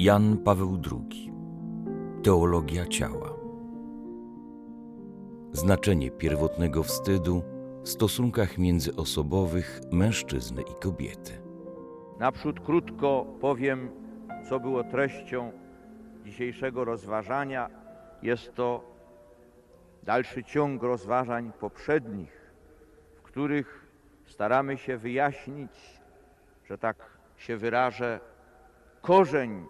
Jan Paweł II. Teologia ciała. Znaczenie pierwotnego wstydu w stosunkach międzyosobowych mężczyzny i kobiety. Naprzód krótko powiem, co było treścią dzisiejszego rozważania. Jest to dalszy ciąg rozważań poprzednich, w których staramy się wyjaśnić, że tak się wyrażę, korzeń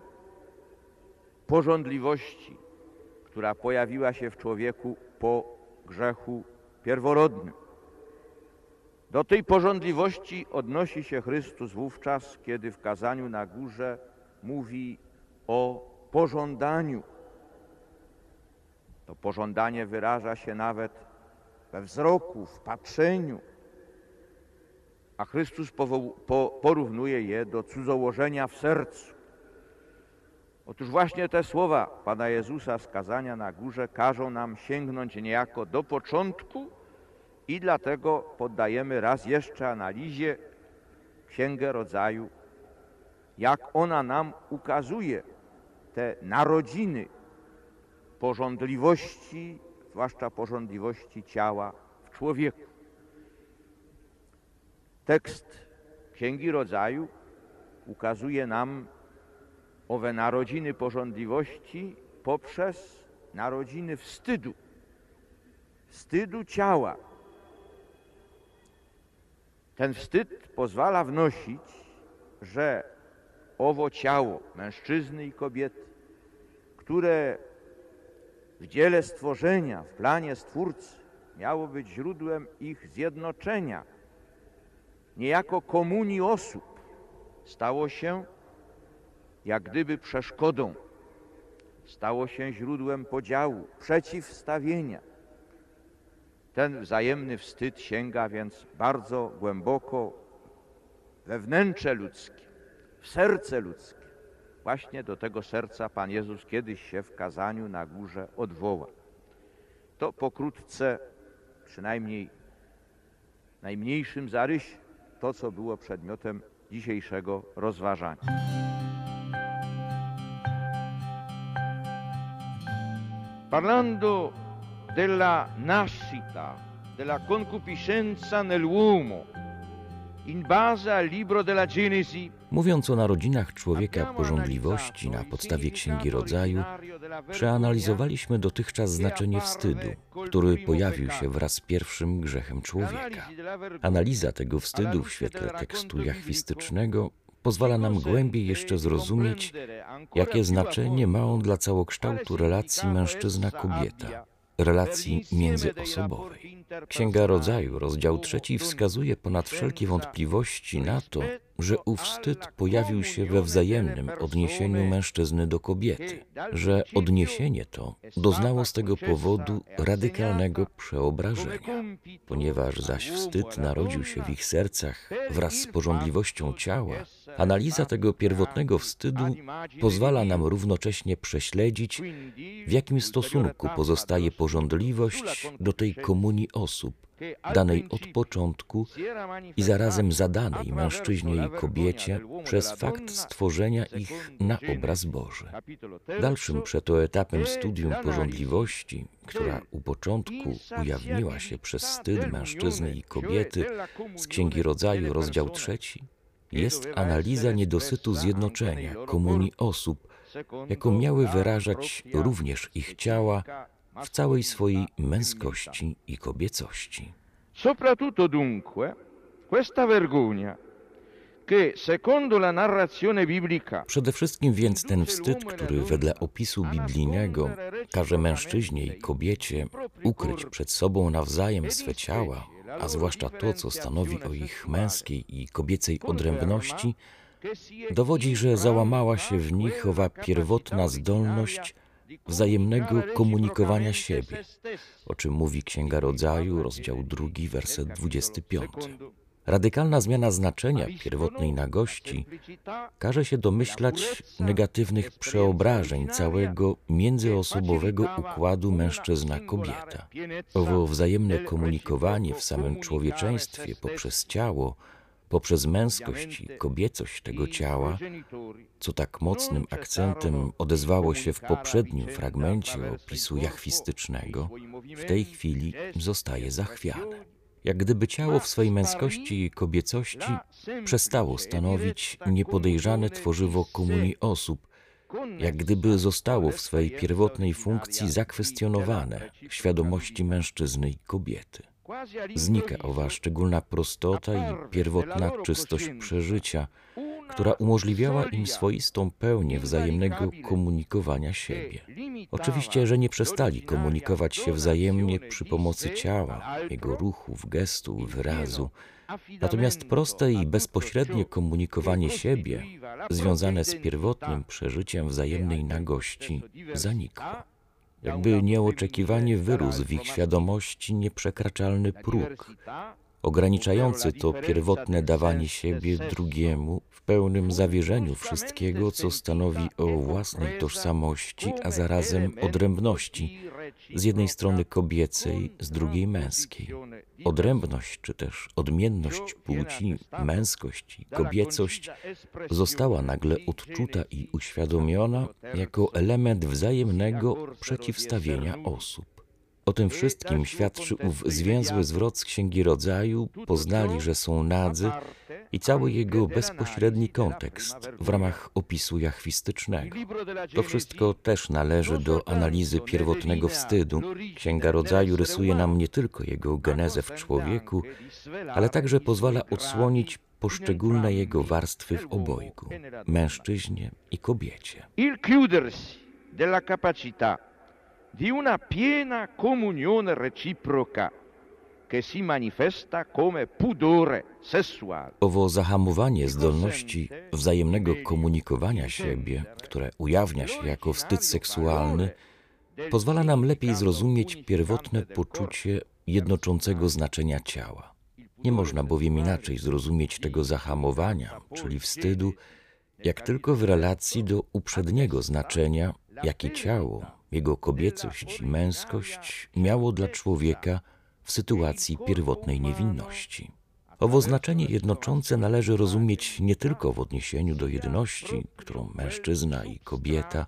pożądliwości, która pojawiła się w człowieku po grzechu pierworodnym. Do tej pożądliwości odnosi się Chrystus wówczas, kiedy w kazaniu na górze mówi o pożądaniu. To pożądanie wyraża się nawet we wzroku, w patrzeniu, a Chrystus porównuje je do cudzołożenia w sercu. Otóż właśnie te słowa Pana Jezusa z kazania na górze każą nam sięgnąć niejako do początku i dlatego poddajemy raz jeszcze analizie Księgę Rodzaju, jak ona nam ukazuje te narodziny pożądliwości, zwłaszcza pożądliwości ciała w człowieku. Tekst Księgi Rodzaju ukazuje nam owe narodziny pożądliwości poprzez narodziny wstydu, wstydu ciała. Ten wstyd pozwala wnosić, że owo ciało mężczyzny i kobiety, które w dziele stworzenia, w planie Stwórcy miało być źródłem ich zjednoczenia, niejako komunii osób, stało się jak gdyby przeszkodą, stało się źródłem podziału, przeciwstawienia. Ten wzajemny wstyd sięga więc bardzo głęboko we wnętrze ludzkie, w serce ludzkie. Właśnie do tego serca Pan Jezus kiedyś się w kazaniu na górze odwoła. To pokrótce, przynajmniej w najmniejszym zarysie, to co było przedmiotem dzisiejszego rozważania. Parlando della nascita, della concupiscenza nell'uomo, in base al libro della Genesi. Mówiąc o narodzinach człowieka pożądliwości na podstawie Księgi Rodzaju, przeanalizowaliśmy dotychczas znaczenie wstydu, który pojawił się wraz z pierwszym grzechem człowieka. Analiza tego wstydu w świetle tekstu jachwistycznego pozwala nam głębiej jeszcze zrozumieć, jakie znaczenie ma on dla całokształtu relacji mężczyzna-kobieta, relacji międzyosobowej. Księga Rodzaju, rozdział 3, wskazuje ponad wszelkie wątpliwości na to, że ów wstyd pojawił się we wzajemnym odniesieniu mężczyzny do kobiety, że odniesienie to doznało z tego powodu radykalnego przeobrażenia. Ponieważ zaś wstyd narodził się w ich sercach wraz z pożądliwością ciała, analiza tego pierwotnego wstydu pozwala nam równocześnie prześledzić, w jakim stosunku pozostaje pożądliwość do tej komunii osób, danej od początku i zarazem zadanej mężczyźnie i kobiecie przez fakt stworzenia ich na obraz Boży. Dalszym przeto etapem studium pożądliwości, która u początku ujawniła się przez wstyd mężczyzny i kobiety z Księgi Rodzaju, rozdział 3, jest analiza niedosytu zjednoczenia komunii osób, jaką miały wyrażać również ich ciała, w całej swojej męskości i kobiecości. Soprattutto dunque questa vergogna che secondo la narrazione biblica. Przede wszystkim więc ten wstyd, który wedle opisu biblijnego każe mężczyźnie i kobiecie ukryć przed sobą nawzajem swe ciała, a zwłaszcza to, co stanowi o ich męskiej i kobiecej odrębności, dowodzi, że załamała się w nich owa pierwotna zdolność wzajemnego komunikowania siebie, o czym mówi Księga Rodzaju, rozdział 2, werset 25. Radykalna zmiana znaczenia pierwotnej nagości każe się domyślać negatywnych przeobrażeń całego międzyosobowego układu mężczyzna-kobieta. Owo wzajemne komunikowanie w samym człowieczeństwie poprzez ciało poprzez męskość i kobiecość tego ciała, co tak mocnym akcentem odezwało się w poprzednim fragmencie opisu jachwistycznego, w tej chwili zostaje zachwiane. Jak gdyby ciało w swej męskości i kobiecości przestało stanowić niepodejrzane tworzywo komunii osób, jak gdyby zostało w swej pierwotnej funkcji zakwestionowane w świadomości mężczyzny i kobiety. Znika owa szczególna prostota i pierwotna czystość przeżycia, która umożliwiała im swoistą pełnię wzajemnego komunikowania siebie. Oczywiście, że nie przestali komunikować się wzajemnie przy pomocy ciała, jego ruchów, gestów, wyrazu. Natomiast proste i bezpośrednie komunikowanie siebie, związane z pierwotnym przeżyciem wzajemnej nagości, zanikło. Jakby nieoczekiwanie wyrósł w ich świadomości nieprzekraczalny próg, ograniczający to pierwotne dawanie siebie drugiemu w pełnym zawierzeniu wszystkiego, co stanowi o własnej tożsamości, a zarazem odrębności, z jednej strony kobiecej, z drugiej męskiej. Odrębność czy też odmienność płci, męskość i kobiecość została nagle odczuta i uświadomiona jako element wzajemnego przeciwstawienia osób. O tym wszystkim świadczy ów zwięzły zwrot z Księgi Rodzaju, poznali, że są nadzy i cały jego bezpośredni kontekst w ramach opisu jachwistycznego. To wszystko też należy do analizy pierwotnego wstydu. Księga Rodzaju rysuje nam nie tylko jego genezę w człowieku, ale także pozwala odsłonić poszczególne jego warstwy w obojgu, mężczyźnie i kobiecie. Di una piena comunione reciproca che si manifesta come pudore sessuale. Owo zahamowanie zdolności wzajemnego komunikowania siebie, które ujawnia się jako wstyd seksualny, pozwala nam lepiej zrozumieć pierwotne poczucie jednoczącego znaczenia ciała. Nie można bowiem inaczej zrozumieć tego zahamowania, czyli wstydu, jak tylko w relacji do uprzedniego znaczenia, jakie ciało, jego kobiecość i męskość miało dla człowieka w sytuacji pierwotnej niewinności. Owo znaczenie jednoczące należy rozumieć nie tylko w odniesieniu do jedności, którą mężczyzna i kobieta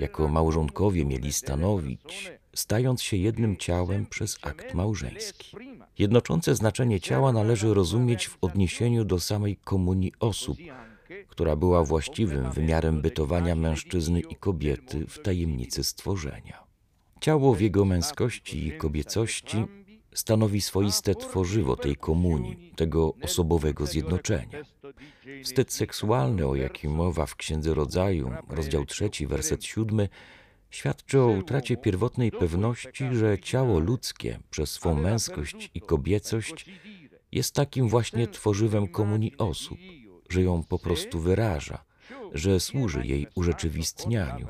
jako małżonkowie mieli stanowić, stając się jednym ciałem przez akt małżeński. Jednoczące znaczenie ciała należy rozumieć w odniesieniu do samej komunii osób, która była właściwym wymiarem bytowania mężczyzny i kobiety w tajemnicy stworzenia. Ciało w jego męskości i kobiecości stanowi swoiste tworzywo tej komunii, tego osobowego zjednoczenia. Wstyd seksualny, o jakim mowa w Księdze Rodzaju, rozdział 3, werset 7, świadczy o utracie pierwotnej pewności, że ciało ludzkie przez swą męskość i kobiecość jest takim właśnie tworzywem komunii osób, że ją po prostu wyraża, że służy jej urzeczywistnianiu,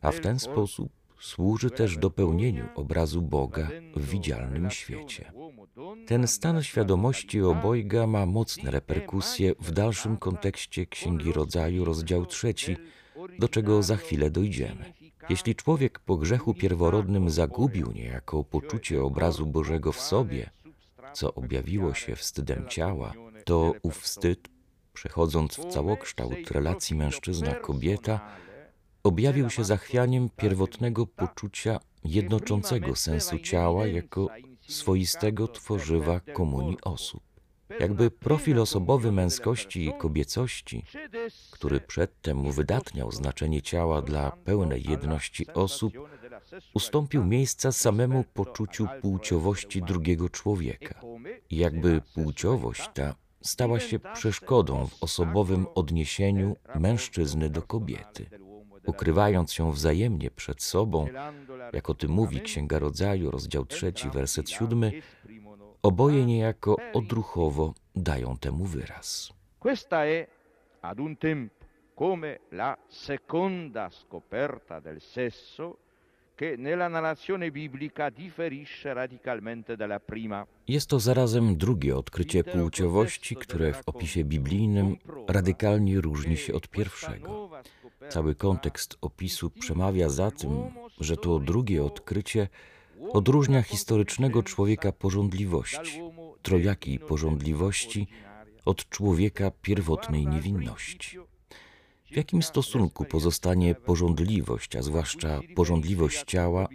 a w ten sposób służy też dopełnieniu obrazu Boga w widzialnym świecie. Ten stan świadomości obojga ma mocne reperkusje w dalszym kontekście Księgi Rodzaju, rozdział 3, do czego za chwilę dojdziemy. Jeśli człowiek po grzechu pierworodnym zagubił niejako poczucie obrazu Bożego w sobie, co objawiło się wstydem ciała, to ów wstyd, przechodząc w całokształt relacji mężczyzna-kobieta, objawił się zachwianiem pierwotnego poczucia jednoczącego sensu ciała jako swoistego tworzywa komunii osób. Jakby profil osobowy męskości i kobiecości, który przedtem uwydatniał znaczenie ciała dla pełnej jedności osób, ustąpił miejsca samemu poczuciu płciowości drugiego człowieka. I jakby płciowość ta stała się przeszkodą w osobowym odniesieniu mężczyzny do kobiety. Ukrywając się wzajemnie przed sobą, jak o tym mówi Księga Rodzaju, rozdział 3, werset 7, oboje niejako odruchowo dają temu wyraz. Questa è ad un tempo come la seconda scoperta del sesso che nella narrazione biblica differisce radicalmente dalla prima. Jest to zarazem drugie odkrycie płciowości, które w opisie biblijnym radykalnie różni się od pierwszego. Cały kontekst opisu przemawia za tym, że to drugie odkrycie odróżnia historycznego człowieka pożądliwości, trojakiej pożądliwości od człowieka pierwotnej niewinności. W jakim stosunku pozostanie pożądliwość, a zwłaszcza pożądliwość ciała,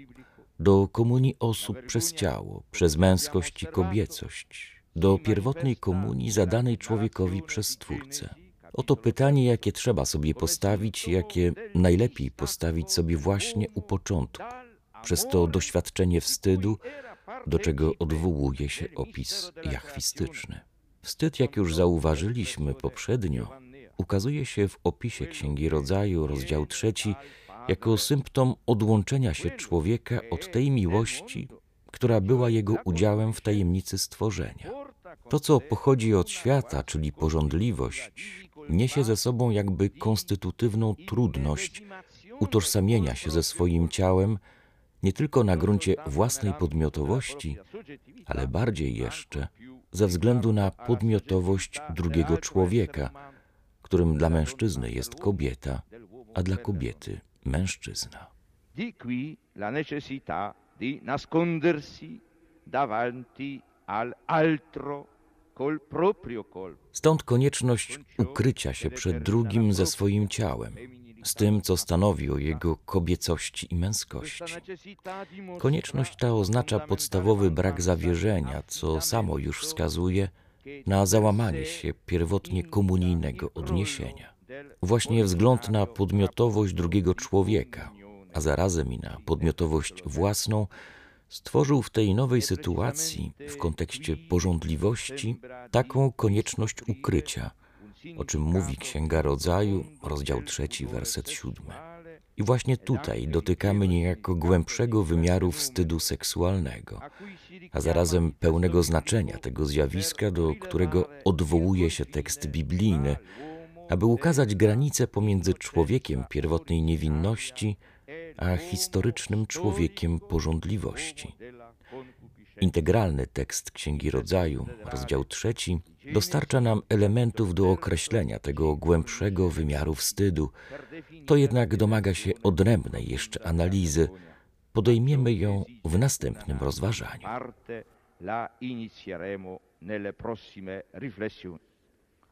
do komunii osób przez ciało, przez męskość i kobiecość, do pierwotnej komunii zadanej człowiekowi przez Twórcę? Oto pytanie, jakie trzeba sobie postawić, jakie najlepiej postawić sobie właśnie u początku, przez to doświadczenie wstydu, do czego odwołuje się opis jachwistyczny. Wstyd, jak już zauważyliśmy poprzednio, ukazuje się w opisie Księgi Rodzaju, rozdział 3, jako symptom odłączenia się człowieka od tej miłości, która była jego udziałem w tajemnicy stworzenia. To, co pochodzi od świata, czyli pożądliwość, niesie ze sobą jakby konstytutywną trudność utożsamienia się ze swoim ciałem, nie tylko na gruncie własnej podmiotowości, ale bardziej jeszcze ze względu na podmiotowość drugiego człowieka, którym dla mężczyzny jest kobieta, a dla kobiety mężczyzna. Di qui la necessità di nascondersi davanti al altro col proprio colpo. Stąd konieczność ukrycia się przed drugim ze swoim ciałem, z tym, co stanowi o jego kobiecości i męskości. Konieczność ta oznacza podstawowy brak zawierzenia, co samo już wskazuje na załamanie się pierwotnie komunijnego odniesienia. Właśnie wzgląd na podmiotowość drugiego człowieka, a zarazem i na podmiotowość własną, stworzył w tej nowej sytuacji, w kontekście pożądliwości, taką konieczność ukrycia, o czym mówi Księga Rodzaju, rozdział 3, werset 7. I właśnie tutaj dotykamy niejako głębszego wymiaru wstydu seksualnego, a zarazem pełnego znaczenia tego zjawiska, do którego odwołuje się tekst biblijny, aby ukazać granicę pomiędzy człowiekiem pierwotnej niewinności a historycznym człowiekiem pożądliwości. Integralny tekst Księgi Rodzaju, rozdział 3, dostarcza nam elementów do określenia tego głębszego wymiaru wstydu. To jednak domaga się odrębnej jeszcze analizy. Podejmiemy ją w następnym rozważaniu.